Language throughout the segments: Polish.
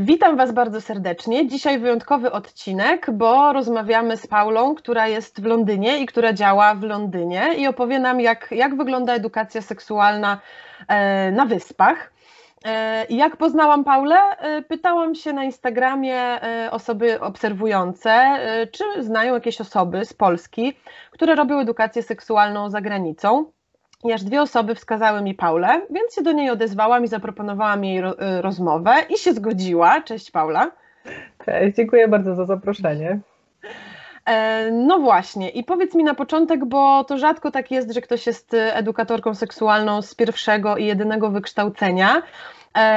Witam Was bardzo serdecznie. Dzisiaj wyjątkowy odcinek, bo rozmawiamy z Paulą, która jest w Londynie i która działa w Londynie i opowie nam, jak wygląda edukacja seksualna na Wyspach. Jak poznałam Paulę? Pytałam się na Instagramie osoby obserwujące, czy znają jakieś osoby z Polski, które robią edukację seksualną za granicą. I aż dwie osoby wskazały mi Paulę, więc się do niej odezwałam i zaproponowałam jej rozmowę i się zgodziła. Cześć Paula. Cześć, dziękuję bardzo za zaproszenie. No właśnie, i powiedz mi na początek, bo to rzadko tak jest, że ktoś jest edukatorką seksualną z pierwszego i jedynego wykształcenia.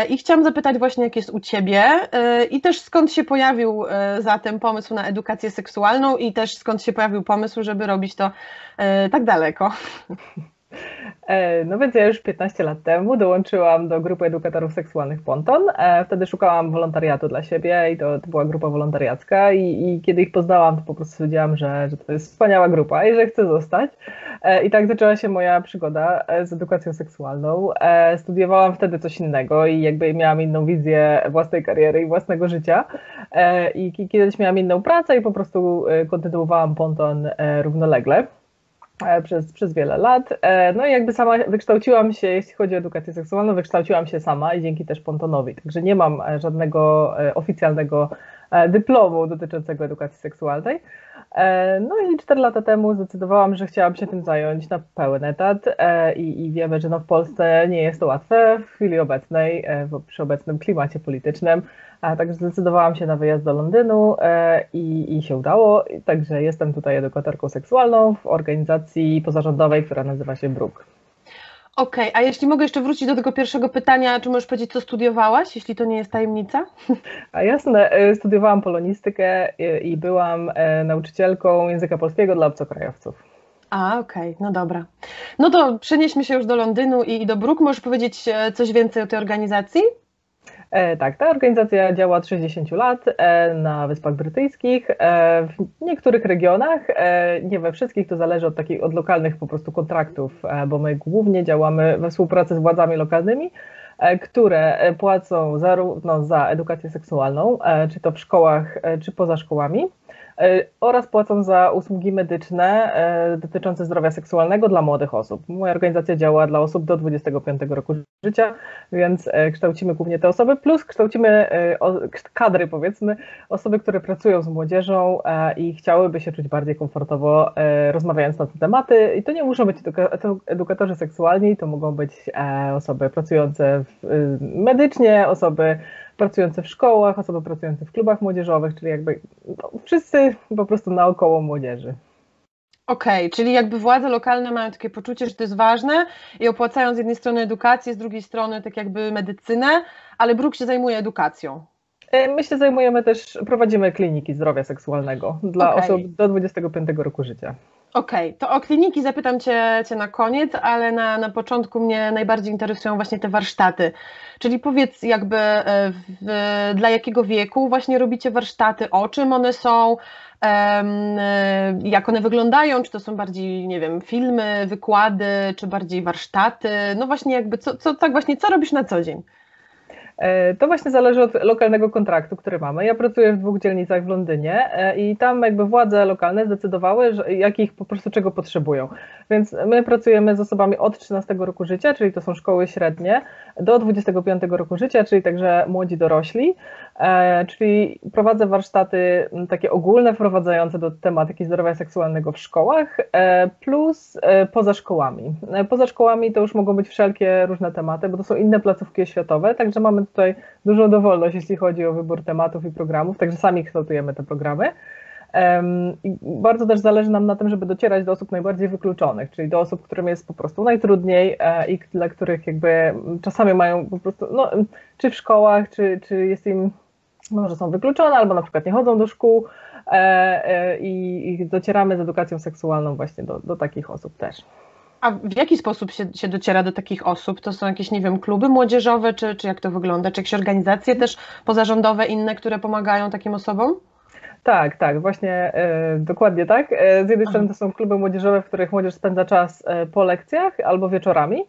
I chciałam zapytać właśnie, jak jest u Ciebie i też skąd się pojawił zatem pomysł na edukację seksualną i też skąd się pojawił pomysł, żeby robić to tak daleko. No więc ja już 15 lat temu dołączyłam do grupy edukatorów seksualnych PONTON. Wtedy szukałam wolontariatu dla siebie i to była grupa wolontariacka i kiedy ich poznałam, to po prostu stwierdziłam, że to jest wspaniała grupa i że chcę zostać. I tak zaczęła się moja przygoda z edukacją seksualną. Studiowałam wtedy coś innego i jakby miałam inną wizję własnej kariery i własnego życia. I kiedyś miałam inną pracę i po prostu kontynuowałam PONTON równolegle. Przez wiele lat. No i jakby sama wykształciłam się, jeśli chodzi o edukację seksualną, wykształciłam się sama i dzięki też PONTON-owi. Także nie mam żadnego oficjalnego dyplomu dotyczącego edukacji seksualnej. No i 4 lata temu zdecydowałam, że chciałam się tym zająć na pełen etat i wiemy, że no w Polsce nie jest to łatwe w chwili obecnej, przy obecnym klimacie politycznym. Także zdecydowałam się na wyjazd do Londynu i się udało. Także jestem tutaj edukatorką seksualną w organizacji pozarządowej, która nazywa się Brook. Okej, a jeśli mogę jeszcze wrócić do tego pierwszego pytania, czy możesz powiedzieć, co studiowałaś, jeśli to nie jest tajemnica? A jasne, studiowałam polonistykę i byłam nauczycielką języka polskiego dla obcokrajowców. A, okej, no dobra. No to przenieśmy się już do Londynu i do Brook. Możesz powiedzieć coś więcej o tej organizacji? Tak, ta organizacja działa od 60 lat na Wyspach Brytyjskich, w niektórych regionach, nie we wszystkich, to zależy od lokalnych po prostu kontraktów, bo my głównie działamy we współpracy z władzami lokalnymi, które płacą zarówno za edukację seksualną, czy to w szkołach, czy poza szkołami, oraz płacą za usługi medyczne dotyczące zdrowia seksualnego dla młodych osób. Moja organizacja działa dla osób do 25 roku życia, więc kształcimy głównie te osoby, plus kształcimy kadry, powiedzmy, osoby, które pracują z młodzieżą i chciałyby się czuć bardziej komfortowo rozmawiając na te tematy. I to nie muszą być edukatorzy seksualni, to mogą być osoby pracujące medycznie, osoby pracujące w szkołach, osoby pracujące w klubach młodzieżowych, czyli jakby no, wszyscy po prostu naokoło młodzieży. Okej, czyli jakby władze lokalne mają takie poczucie, że to jest ważne i opłacają z jednej strony edukację, z drugiej strony tak jakby medycynę, ale Brook się zajmuje edukacją. My się zajmujemy też, prowadzimy kliniki zdrowia seksualnego dla osób do 25 roku życia. Okej, to o kliniki zapytam Cię na koniec, ale na początku mnie najbardziej interesują właśnie te warsztaty. Czyli powiedz jakby dla jakiego wieku właśnie robicie warsztaty, o czym one są, jak one wyglądają, czy to są bardziej, nie wiem, filmy, wykłady, czy bardziej warsztaty, no właśnie jakby co robisz na co dzień? To właśnie zależy od lokalnego kontraktu, który mamy. Ja pracuję w 2 dzielnicach w Londynie i tam jakby władze lokalne zdecydowały, jakich po prostu czego potrzebują. Więc my pracujemy z osobami od 13 roku życia, czyli to są szkoły średnie, do 25 roku życia, czyli także młodzi dorośli. Czyli prowadzę warsztaty takie ogólne, wprowadzające do tematyki zdrowia seksualnego w szkołach, plus poza szkołami. Poza szkołami to już mogą być wszelkie różne tematy, bo to są inne placówki oświatowe, także mamy tutaj dużą dowolność, jeśli chodzi o wybór tematów i programów, także sami kształtujemy te programy. I bardzo też zależy nam na tym, żeby docierać do osób najbardziej wykluczonych, czyli do osób, którym jest po prostu najtrudniej i dla których jakby czasami mają po prostu, no, czy w szkołach, czy jest im, może są wykluczone, albo na przykład nie chodzą do szkół i docieramy z edukacją seksualną właśnie do takich osób też. A w jaki sposób się dociera do takich osób? To są jakieś, nie wiem, kluby młodzieżowe, czy jak to wygląda? Czy jakieś organizacje też pozarządowe, inne, które pomagają takim osobom? Tak, tak, właśnie dokładnie tak. Z jednej strony to są kluby młodzieżowe, w których młodzież spędza czas po lekcjach albo wieczorami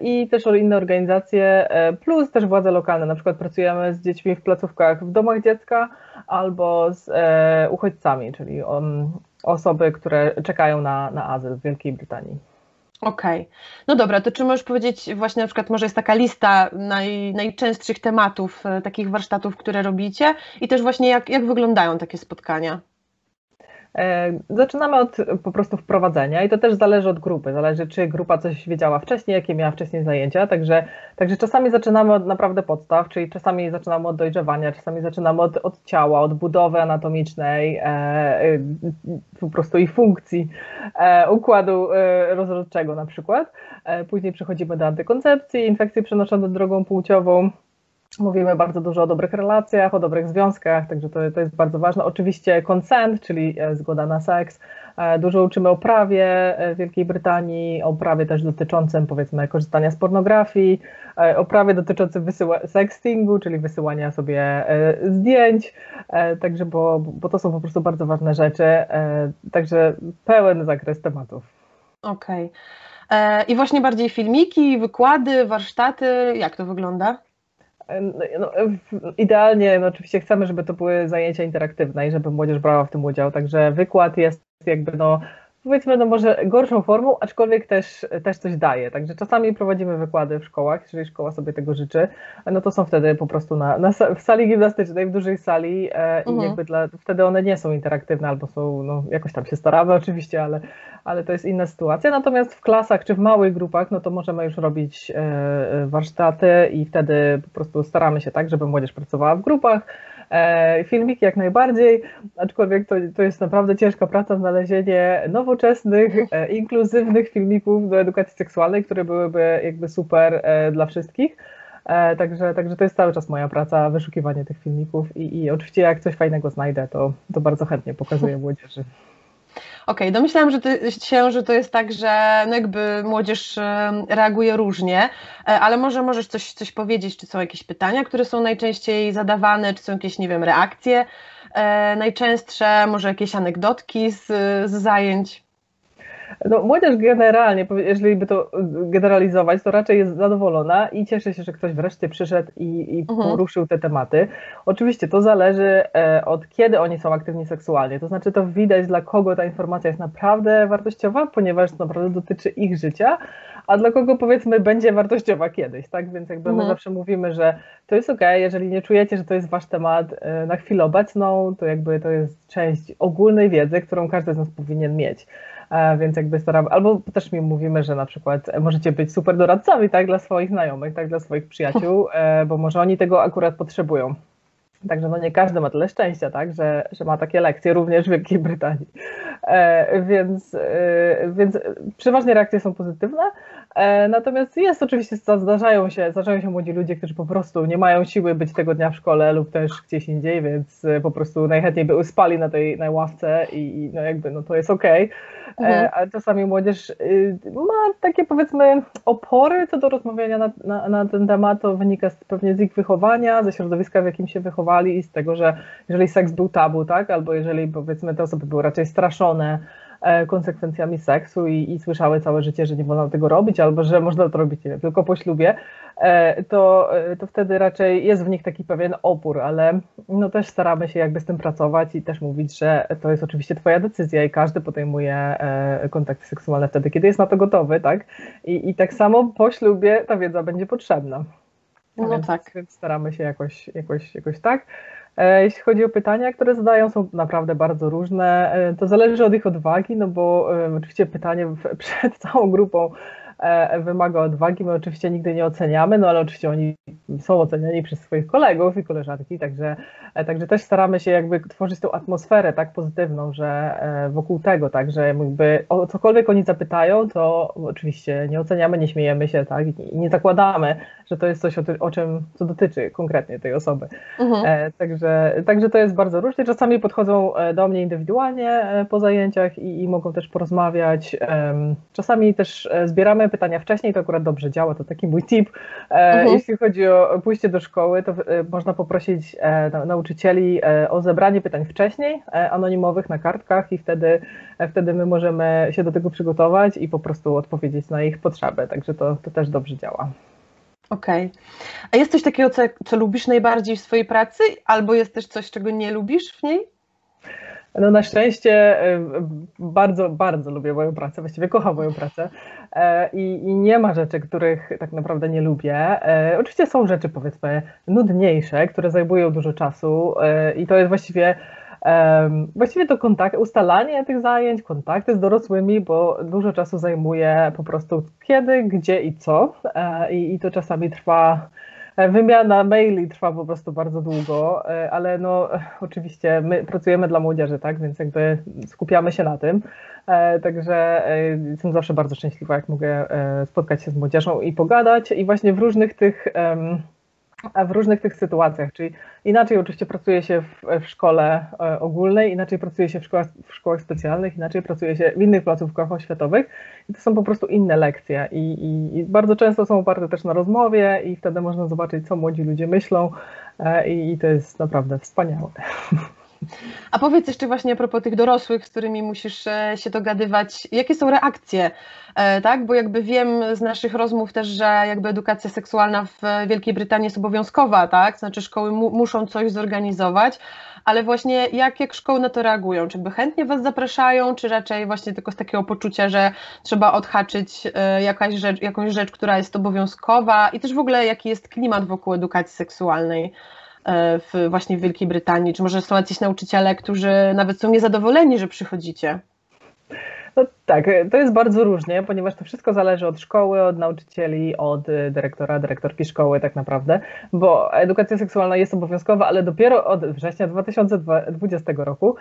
i też inne organizacje, plus też władze lokalne. Na przykład pracujemy z dziećmi w placówkach w domach dziecka albo z uchodźcami, czyli osoby, które czekają na azyl w Wielkiej Brytanii. Okej. No dobra, to czy możesz powiedzieć właśnie na przykład, może jest taka lista najczęstszych tematów takich warsztatów, które robicie i też właśnie jak wyglądają takie spotkania? Zaczynamy od po prostu wprowadzenia i to też zależy od grupy, zależy czy grupa coś wiedziała wcześniej, jakie miała wcześniej zajęcia, także czasami zaczynamy od naprawdę podstaw, czyli czasami zaczynamy od dojrzewania, czasami zaczynamy od ciała, od budowy anatomicznej po prostu i funkcji układu rozrodczego na przykład, później przechodzimy do antykoncepcji, infekcji przenoszonych drogą płciową. Mówimy bardzo dużo o dobrych relacjach, o dobrych związkach, także to jest bardzo ważne. Oczywiście consent, czyli zgoda na seks. Dużo uczymy o prawie w Wielkiej Brytanii, o prawie też dotyczącym powiedzmy korzystania z pornografii, o prawie dotyczącym sextingu, czyli wysyłania sobie zdjęć, także bo to są po prostu bardzo ważne rzeczy, także pełen zakres tematów. Okej. I właśnie bardziej filmiki, wykłady, warsztaty, jak to wygląda? No, idealnie, no oczywiście chcemy, żeby to były zajęcia interaktywne i żeby młodzież brała w tym udział, także wykład jest jakby powiedzmy może gorszą formą, aczkolwiek też coś daje, także czasami prowadzimy wykłady w szkołach, jeżeli szkoła sobie tego życzy, no to są wtedy po prostu w sali gimnastycznej, w dużej sali i jakby wtedy one nie są interaktywne albo są, no jakoś tam się staramy oczywiście, ale to jest inna sytuacja, natomiast w klasach czy w małych grupach, no to możemy już robić warsztaty i wtedy po prostu staramy się tak, żeby młodzież pracowała w grupach. Filmiki jak najbardziej, aczkolwiek to jest naprawdę ciężka praca, znalezienie nowoczesnych, inkluzywnych filmików do edukacji seksualnej, które byłyby jakby super dla wszystkich, także to jest cały czas moja praca, wyszukiwanie tych filmików i oczywiście jak coś fajnego znajdę, to bardzo chętnie pokazuję młodzieży. Okej, domyślałam się, że to jest tak, że no jakby młodzież reaguje różnie, ale może możesz coś powiedzieć, czy są jakieś pytania, które są najczęściej zadawane, czy są jakieś, nie wiem, reakcje najczęstsze, może jakieś anegdotki z zajęć? No, młodzież generalnie, jeżeli by to generalizować, to raczej jest zadowolona i cieszy się, że ktoś wreszcie przyszedł i poruszył te tematy. Oczywiście to zależy od kiedy oni są aktywni seksualnie, to znaczy to widać, dla kogo ta informacja jest naprawdę wartościowa, ponieważ naprawdę dotyczy ich życia, a dla kogo powiedzmy będzie wartościowa kiedyś, tak? Więc jakby my zawsze mówimy, że to jest okej, jeżeli nie czujecie, że to jest wasz temat na chwilę obecną, to jakby to jest część ogólnej wiedzy, którą każdy z nas powinien mieć. Więc jakby staramy, albo też mi mówimy, że na przykład możecie być super doradcami, tak, dla swoich znajomych, tak, dla swoich przyjaciół, bo może oni tego akurat potrzebują. Także no nie każdy ma tyle szczęścia, tak, że ma takie lekcje również w Wielkiej Brytanii. Więc przeważnie reakcje są pozytywne, natomiast oczywiście zdarzają się młodzi ludzie, którzy po prostu nie mają siły być tego dnia w szkole lub też gdzieś indziej, więc po prostu najchętniej by spali na tej ławce i no jakby no to jest okej. A czasami młodzież ma takie powiedzmy opory co do rozmawiania na ten temat, to wynika pewnie z ich wychowania, ze środowiska, w jakim się wychowali i z tego, że jeżeli seks był tabu, tak, albo jeżeli powiedzmy te osoby były raczej straszone konsekwencjami seksu i słyszały całe życie, że nie wolno tego robić, albo że można to robić tylko po ślubie, to wtedy raczej jest w nich taki pewien opór, ale no też staramy się jakby z tym pracować i też mówić, że to jest oczywiście twoja decyzja i każdy podejmuje kontakty seksualne wtedy, kiedy jest na to gotowy, tak? I tak samo po ślubie ta wiedza będzie potrzebna. Więc staramy się jakoś tak. Jeśli chodzi o pytania, które zadają, są naprawdę bardzo różne. To zależy od ich odwagi, no bo oczywiście pytanie przed całą grupą wymaga odwagi. My oczywiście nigdy nie oceniamy, no ale oczywiście oni są oceniani przez swoich kolegów i koleżanki, także też staramy się jakby tworzyć tą atmosferę tak pozytywną, że wokół tego, tak, że jakby o cokolwiek oni zapytają, to oczywiście nie oceniamy, nie śmiejemy się, tak, i nie zakładamy, że to jest coś, co dotyczy konkretnie tej osoby. Także to jest bardzo różnie. Czasami podchodzą do mnie indywidualnie po zajęciach i mogą też porozmawiać. Czasami też zbieramy pytania wcześniej, to akurat dobrze działa, to taki mój tip. Jeśli chodzi o pójście do szkoły, to można poprosić nauczycieli o zebranie pytań wcześniej, anonimowych na kartkach i wtedy my możemy się do tego przygotować i po prostu odpowiedzieć na ich potrzeby, także to też dobrze działa. Okej. A jest coś takiego, co lubisz najbardziej w swojej pracy, albo jest też coś, czego nie lubisz w niej? No na szczęście bardzo, bardzo lubię moją pracę, właściwie kocham moją pracę i nie ma rzeczy, których tak naprawdę nie lubię. Oczywiście są rzeczy, powiedzmy, nudniejsze, które zajmują dużo czasu i to jest właściwie to ustalanie tych zajęć, kontakty z dorosłymi, bo dużo czasu zajmuje po prostu kiedy, gdzie i co i to czasami trwa. Wymiana maili trwa po prostu bardzo długo, ale no oczywiście my pracujemy dla młodzieży, tak, więc jakby skupiamy się na tym, także jestem zawsze bardzo szczęśliwa, jak mogę spotkać się z młodzieżą i pogadać i właśnie w różnych tych sytuacjach, czyli inaczej oczywiście pracuje się w szkole ogólnej, inaczej pracuje się w szkołach specjalnych, inaczej pracuje się w innych placówkach oświatowych i to są po prostu inne lekcje i bardzo często są oparte też na rozmowie i wtedy można zobaczyć, co młodzi ludzie myślą i to jest naprawdę wspaniałe. A powiedz jeszcze właśnie a propos tych dorosłych, z którymi musisz się dogadywać, jakie są reakcje, tak? Bo jakby wiem z naszych rozmów też, że jakby edukacja seksualna w Wielkiej Brytanii jest obowiązkowa, tak? Znaczy szkoły muszą coś zorganizować, ale właśnie jak szkoły na to reagują? Czy by chętnie was zapraszają, czy raczej właśnie tylko z takiego poczucia, że trzeba odhaczyć jakąś rzecz, która jest obowiązkowa i też w ogóle jaki jest klimat wokół edukacji seksualnej? Właśnie w Wielkiej Brytanii, czy może są jacyś nauczyciele, którzy nawet są niezadowoleni, że przychodzicie? No tak, to jest bardzo różnie, ponieważ to wszystko zależy od szkoły, od nauczycieli, od dyrektora, dyrektorki szkoły tak naprawdę, bo edukacja seksualna jest obowiązkowa, ale dopiero od września 2020 roku,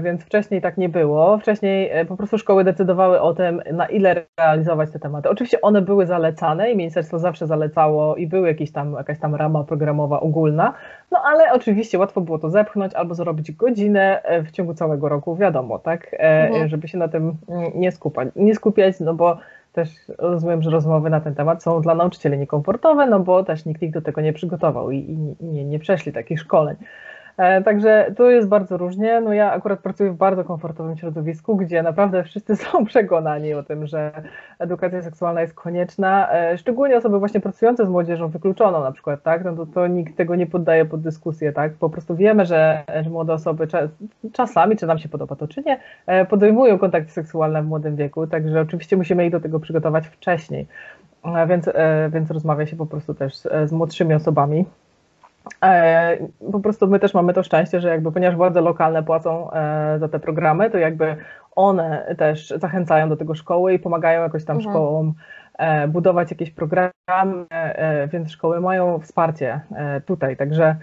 więc wcześniej tak nie było. Wcześniej po prostu szkoły decydowały o tym, na ile realizować te tematy. Oczywiście one były zalecane i ministerstwo zawsze zalecało i była jakaś tam rama programowa ogólna, no ale oczywiście łatwo było to zepchnąć albo zrobić godzinę w ciągu całego roku, wiadomo, tak, żeby się na tym nie skupiać, no bo też rozumiem, że rozmowy na ten temat są dla nauczycieli niekomfortowe, no bo też nikt ich do tego nie przygotował i nie przeszli takich szkoleń. Także tu jest bardzo różnie. No ja akurat pracuję w bardzo komfortowym środowisku, gdzie naprawdę wszyscy są przekonani o tym, że edukacja seksualna jest konieczna. Szczególnie osoby właśnie pracujące z młodzieżą wykluczoną na przykład, tak? No to nikt tego nie poddaje pod dyskusję, tak? Po prostu wiemy, że młode osoby czasami, czy nam się podoba to, czy nie, podejmują kontakty seksualne w młodym wieku, także oczywiście musimy ich do tego przygotować wcześniej. Więc rozmawia się po prostu też z młodszymi osobami. Po prostu my też mamy to szczęście, że jakby ponieważ władze lokalne płacą za te programy, to jakby one też zachęcają do tego szkoły i pomagają jakoś tam szkołom budować jakieś programy, więc szkoły mają wsparcie tutaj, także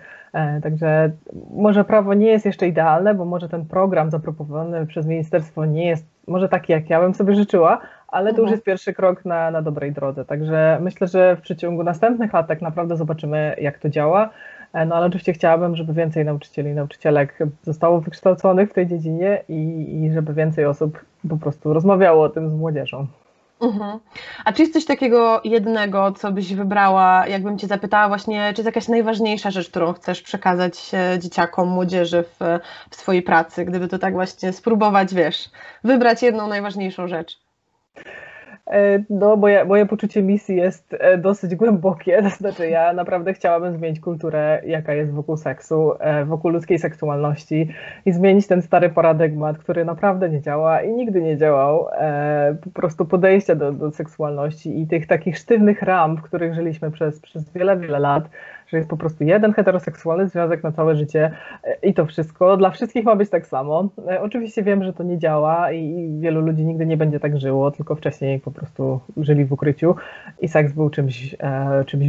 może prawo nie jest jeszcze idealne, bo może ten program zaproponowany przez ministerstwo nie jest może taki, jak ja bym sobie życzyła, ale to już jest pierwszy krok na dobrej drodze, także myślę, że w przeciągu następnych lat tak naprawdę zobaczymy, jak to działa. No ale oczywiście chciałabym, żeby więcej nauczycieli i nauczycielek zostało wykształconych w tej dziedzinie i żeby więcej osób po prostu rozmawiało o tym z młodzieżą. A czy jest coś takiego jednego, co byś wybrała, jakbym cię zapytała właśnie, czy jest jakaś najważniejsza rzecz, którą chcesz przekazać dzieciakom, młodzieży w swojej pracy, gdyby to tak właśnie spróbować, wiesz, wybrać jedną najważniejszą rzecz? No, moje poczucie misji jest dosyć głębokie, to znaczy ja naprawdę chciałabym zmienić kulturę, jaka jest wokół seksu, wokół ludzkiej seksualności i zmienić ten stary paradygmat, który naprawdę nie działa i nigdy nie działał, po prostu podejścia do seksualności i tych takich sztywnych ram, w których żyliśmy przez wiele, wiele lat, że jest po prostu jeden heteroseksualny związek na całe życie i to wszystko, dla wszystkich ma być tak samo. Oczywiście wiem, że to nie działa i wielu ludzi nigdy nie będzie tak żyło, tylko wcześniej po prostu żyli w ukryciu i seks był czymś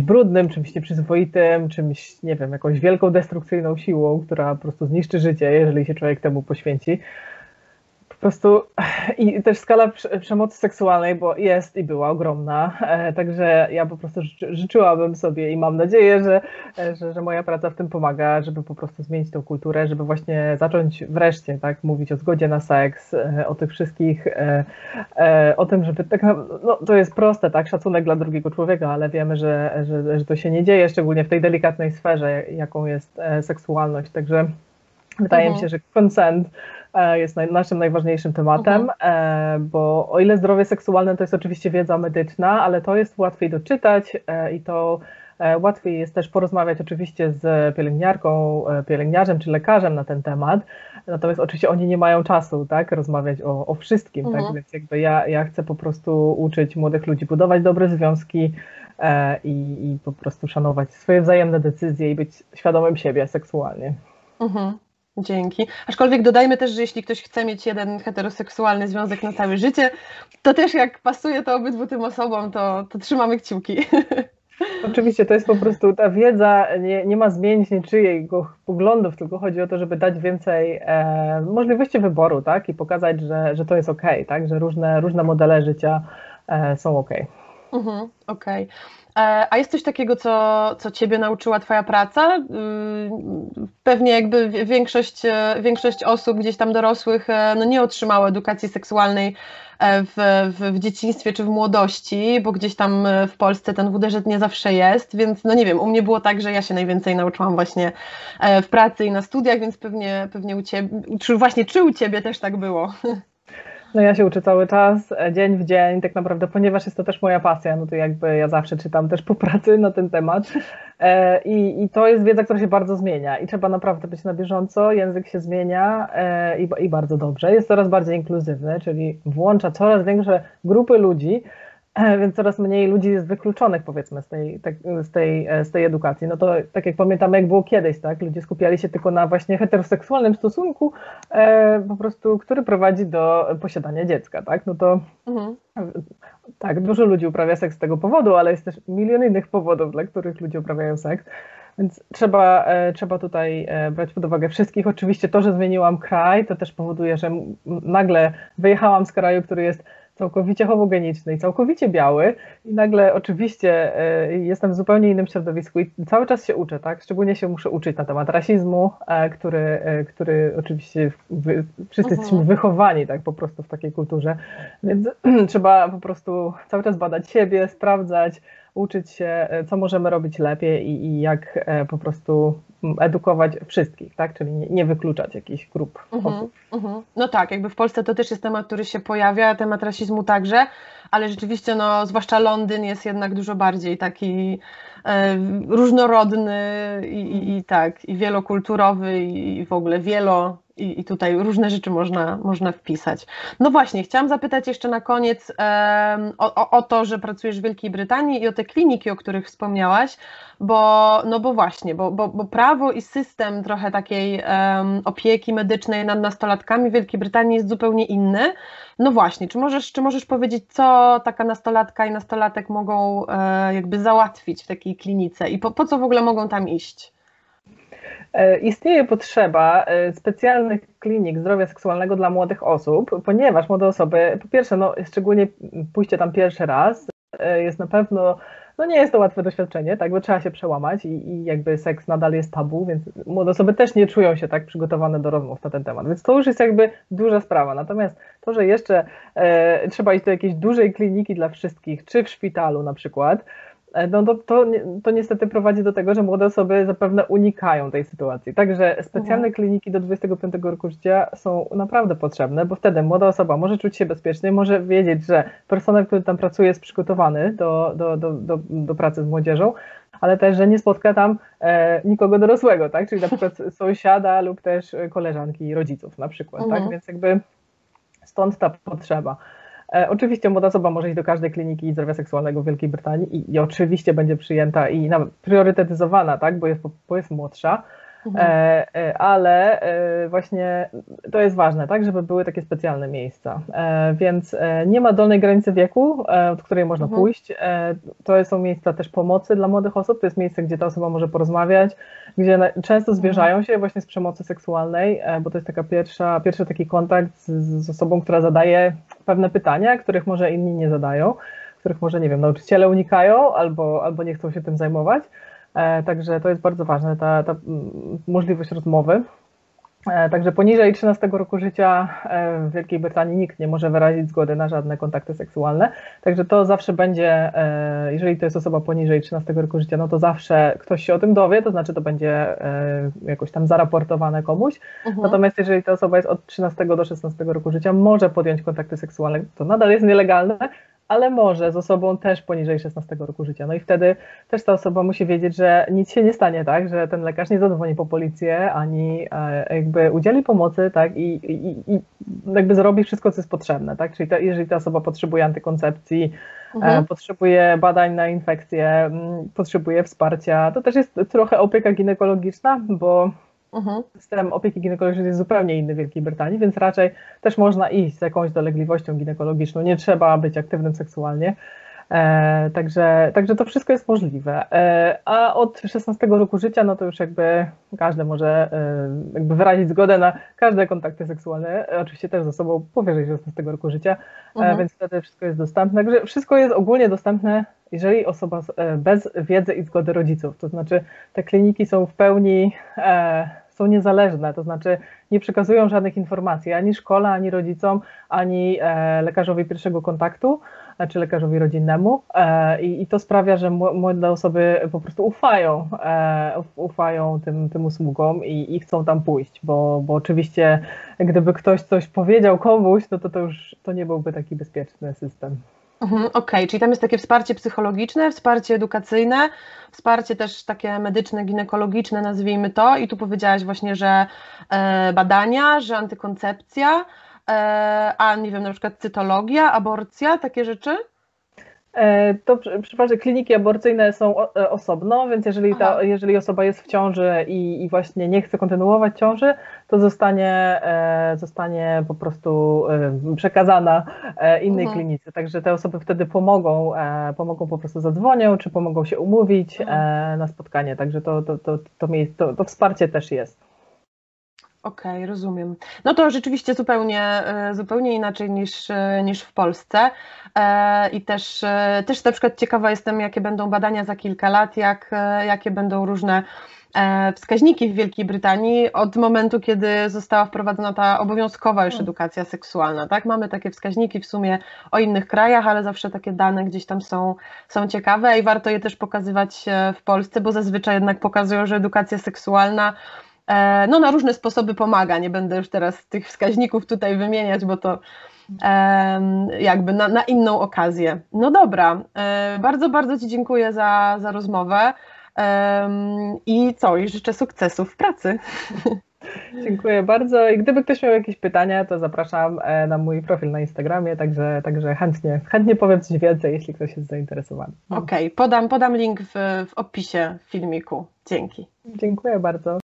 brudnym, czymś nieprzyzwoitym, czymś, nie wiem, jakąś wielką destrukcyjną siłą, która po prostu zniszczy życie, jeżeli się człowiek temu poświęci. Po prostu i też skala przemocy seksualnej, bo jest i była ogromna, także ja po prostu życzyłabym sobie i mam nadzieję, że moja praca w tym pomaga, żeby po prostu zmienić tą kulturę, żeby właśnie zacząć wreszcie tak mówić o zgodzie na seks, o tych wszystkich, o tym, żeby tak, no to jest proste, tak, szacunek dla drugiego człowieka, ale wiemy, że to się nie dzieje, szczególnie w tej delikatnej sferze, jaką jest seksualność, także wydaje mi się, że consent jest naszym najważniejszym tematem, bo o ile zdrowie seksualne to jest oczywiście wiedza medyczna, ale to jest łatwiej doczytać i to łatwiej jest też porozmawiać oczywiście z pielęgniarką, pielęgniarzem czy lekarzem na ten temat, natomiast oczywiście oni nie mają czasu, tak, rozmawiać o wszystkim, tak, więc jakby ja chcę po prostu uczyć młodych ludzi budować dobre związki i po prostu szanować swoje wzajemne decyzje i być świadomym siebie seksualnie. Dzięki. Aczkolwiek dodajmy też, że jeśli ktoś chce mieć jeden heteroseksualny związek na całe życie, to też jak pasuje to obydwu tym osobom, to trzymamy kciuki. Oczywiście, to jest po prostu ta wiedza, nie ma zmienić niczyjego poglądów, tylko chodzi o to, żeby dać więcej możliwości wyboru, tak, i pokazać, że to jest okej, tak, że różne modele życia są okej. Okej. A jest coś takiego, co Ciebie nauczyła Twoja praca? Pewnie jakby większość osób gdzieś tam dorosłych no nie otrzymała edukacji seksualnej w dzieciństwie czy w młodości, bo gdzieś tam w Polsce ten WDŻ nie zawsze jest, więc no nie wiem, u mnie było tak, że ja się najwięcej nauczyłam właśnie w pracy i na studiach, więc pewnie u Ciebie, czy u Ciebie też tak było? No ja się uczę cały czas, dzień w dzień tak naprawdę, ponieważ jest to też moja pasja, no to jakby ja zawsze czytam też po pracy na ten temat i to jest wiedza, która się bardzo zmienia i trzeba naprawdę być na bieżąco, język się zmienia i bardzo dobrze, jest coraz bardziej inkluzywny, czyli włącza coraz większe grupy ludzi, więc coraz mniej ludzi jest wykluczonych, powiedzmy, z tej edukacji. No to tak jak pamiętamy, jak było kiedyś, tak? Ludzie skupiali się tylko na właśnie heteroseksualnym stosunku, po prostu, który prowadzi do posiadania dziecka, tak? No to tak, dużo ludzi uprawia seks z tego powodu, ale jest też milion innych powodów, dla których ludzie uprawiają seks. Więc trzeba tutaj brać pod uwagę wszystkich. Oczywiście to, że zmieniłam kraj, to też powoduje, że nagle wyjechałam z kraju, który jest całkowicie homogeniczny i całkowicie biały i nagle oczywiście jestem w zupełnie innym środowisku i cały czas się uczę, tak? Szczególnie się muszę uczyć na temat rasizmu, który oczywiście wszyscy jesteśmy wychowani tak po prostu w takiej kulturze, więc trzeba po prostu cały czas badać siebie, sprawdzać, uczyć się, co możemy robić lepiej i jak po prostu edukować wszystkich, tak? Czyli nie wykluczać jakichś grup osób. No tak, jakby w Polsce to też jest temat, który się pojawia, temat rasizmu także, ale rzeczywiście, no, zwłaszcza Londyn jest jednak dużo bardziej taki różnorodny i tak, i wielokulturowy i w ogóle i tutaj różne rzeczy można wpisać. No właśnie, chciałam zapytać jeszcze na koniec o to, że pracujesz w Wielkiej Brytanii i o te kliniki, o których wspomniałaś, bo prawo i system trochę takiej opieki medycznej nad nastolatkami w Wielkiej Brytanii jest zupełnie inny. No właśnie, czy możesz powiedzieć, co taka nastolatka i nastolatek mogą jakby załatwić w takiej klinice i po co w ogóle mogą tam iść? Istnieje potrzeba specjalnych klinik zdrowia seksualnego dla młodych osób, ponieważ młode osoby, po pierwsze, no, szczególnie pójście tam pierwszy raz, jest na pewno, no nie jest to łatwe doświadczenie, tak, bo trzeba się przełamać i jakby seks nadal jest tabu, więc młode osoby też nie czują się tak przygotowane do rozmów na ten temat, więc to już jest jakby duża sprawa, natomiast to, że jeszcze trzeba iść do jakiejś dużej kliniki dla wszystkich, czy w szpitalu na przykład, no to niestety prowadzi do tego, że młode osoby zapewne unikają tej sytuacji. Także specjalne kliniki do 25 roku życia są naprawdę potrzebne, bo wtedy młoda osoba może czuć się bezpiecznie, może wiedzieć, że personel, który tam pracuje, jest przygotowany do pracy z młodzieżą, ale też, że nie spotka tam nikogo dorosłego, tak? Czyli na przykład sąsiada lub też koleżanki rodziców na przykład. Tak? Więc jakby stąd ta potrzeba. Oczywiście młoda osoba może iść do każdej kliniki zdrowia seksualnego w Wielkiej Brytanii i oczywiście będzie przyjęta i nawet priorytetyzowana, tak, bo jest młodsza, ale właśnie to jest ważne, tak, żeby były takie specjalne miejsca, więc nie ma dolnej granicy wieku, od której można pójść, to są miejsca też pomocy dla młodych osób, to jest miejsce, gdzie ta osoba może porozmawiać, gdzie często zbierzają się właśnie z przemocy seksualnej, bo to jest taka pierwszy taki kontakt z osobą, która zadaje pewne pytania, których może inni nie zadają, których może, nie wiem, nauczyciele unikają albo nie chcą się tym zajmować. Także to jest bardzo ważne, ta możliwość rozmowy. Także poniżej 13 roku życia w Wielkiej Brytanii nikt nie może wyrazić zgody na żadne kontakty seksualne. Także to zawsze będzie, jeżeli to jest osoba poniżej 13 roku życia, no to zawsze ktoś się o tym dowie, to znaczy to będzie jakoś tam zaraportowane komuś. Natomiast jeżeli ta osoba jest od 13 do 16 roku życia, może podjąć kontakty seksualne, to nadal jest nielegalne, ale może z osobą też poniżej 16 roku życia. No i wtedy też ta osoba musi wiedzieć, że nic się nie stanie, tak, że ten lekarz nie zadzwoni po policję, ani jakby udzieli pomocy, tak, i jakby zrobi wszystko, co jest potrzebne, tak, czyli jeżeli ta osoba potrzebuje antykoncepcji, potrzebuje badań na infekcje, potrzebuje wsparcia, to też jest trochę opieka ginekologiczna, bo system opieki ginekologicznej jest zupełnie inny w Wielkiej Brytanii, więc raczej też można iść z jakąś dolegliwością ginekologiczną, nie trzeba być aktywnym seksualnie, także to wszystko jest możliwe, a od 16 roku życia no to już jakby każdy może jakby wyrazić zgodę na każde kontakty seksualne, oczywiście też z osobą powyżej 16 roku życia, więc wtedy wszystko jest dostępne, także wszystko jest ogólnie dostępne, jeżeli osoba bez wiedzy i zgody rodziców, to znaczy te kliniki są w pełni, są niezależne, to znaczy nie przekazują żadnych informacji ani szkole, ani rodzicom, ani lekarzowi pierwszego kontaktu, czy lekarzowi rodzinnemu, i to sprawia, że młode osoby po prostu ufają tym usługom i chcą tam pójść, bo oczywiście gdyby ktoś coś powiedział komuś, no to już to nie byłby taki bezpieczny system. Okej, czyli tam jest takie wsparcie psychologiczne, wsparcie edukacyjne, wsparcie też takie medyczne, ginekologiczne, nazwijmy to, i tu powiedziałaś właśnie, że badania, że antykoncepcja, a nie wiem, na przykład cytologia, aborcja, takie rzeczy? To przepraszam, kliniki aborcyjne są osobno, więc jeżeli osoba jest w ciąży i właśnie nie chce kontynuować ciąży, to zostanie po prostu przekazana innej klinice. Także te osoby wtedy pomogą po prostu zadzwonią, czy pomogą się umówić na spotkanie. Także to wsparcie też jest. Okej, rozumiem. No to rzeczywiście zupełnie inaczej niż w Polsce i też na przykład ciekawa jestem, jakie będą badania za kilka lat, jakie będą różne wskaźniki w Wielkiej Brytanii od momentu, kiedy została wprowadzona ta obowiązkowa już edukacja seksualna, tak? Mamy takie wskaźniki w sumie o innych krajach, ale zawsze takie dane gdzieś tam są ciekawe i warto je też pokazywać w Polsce, bo zazwyczaj jednak pokazują, że edukacja seksualna no na różne sposoby pomaga, nie będę już teraz tych wskaźników tutaj wymieniać, bo to jakby na inną okazję. No dobra, bardzo, bardzo Ci dziękuję za rozmowę i życzę sukcesów w pracy. Dziękuję bardzo i gdyby ktoś miał jakieś pytania, to zapraszam na mój profil na Instagramie, także chętnie powiem coś więcej, jeśli ktoś jest zainteresowany. Podam link w opisie filmiku. Dzięki. Dziękuję bardzo.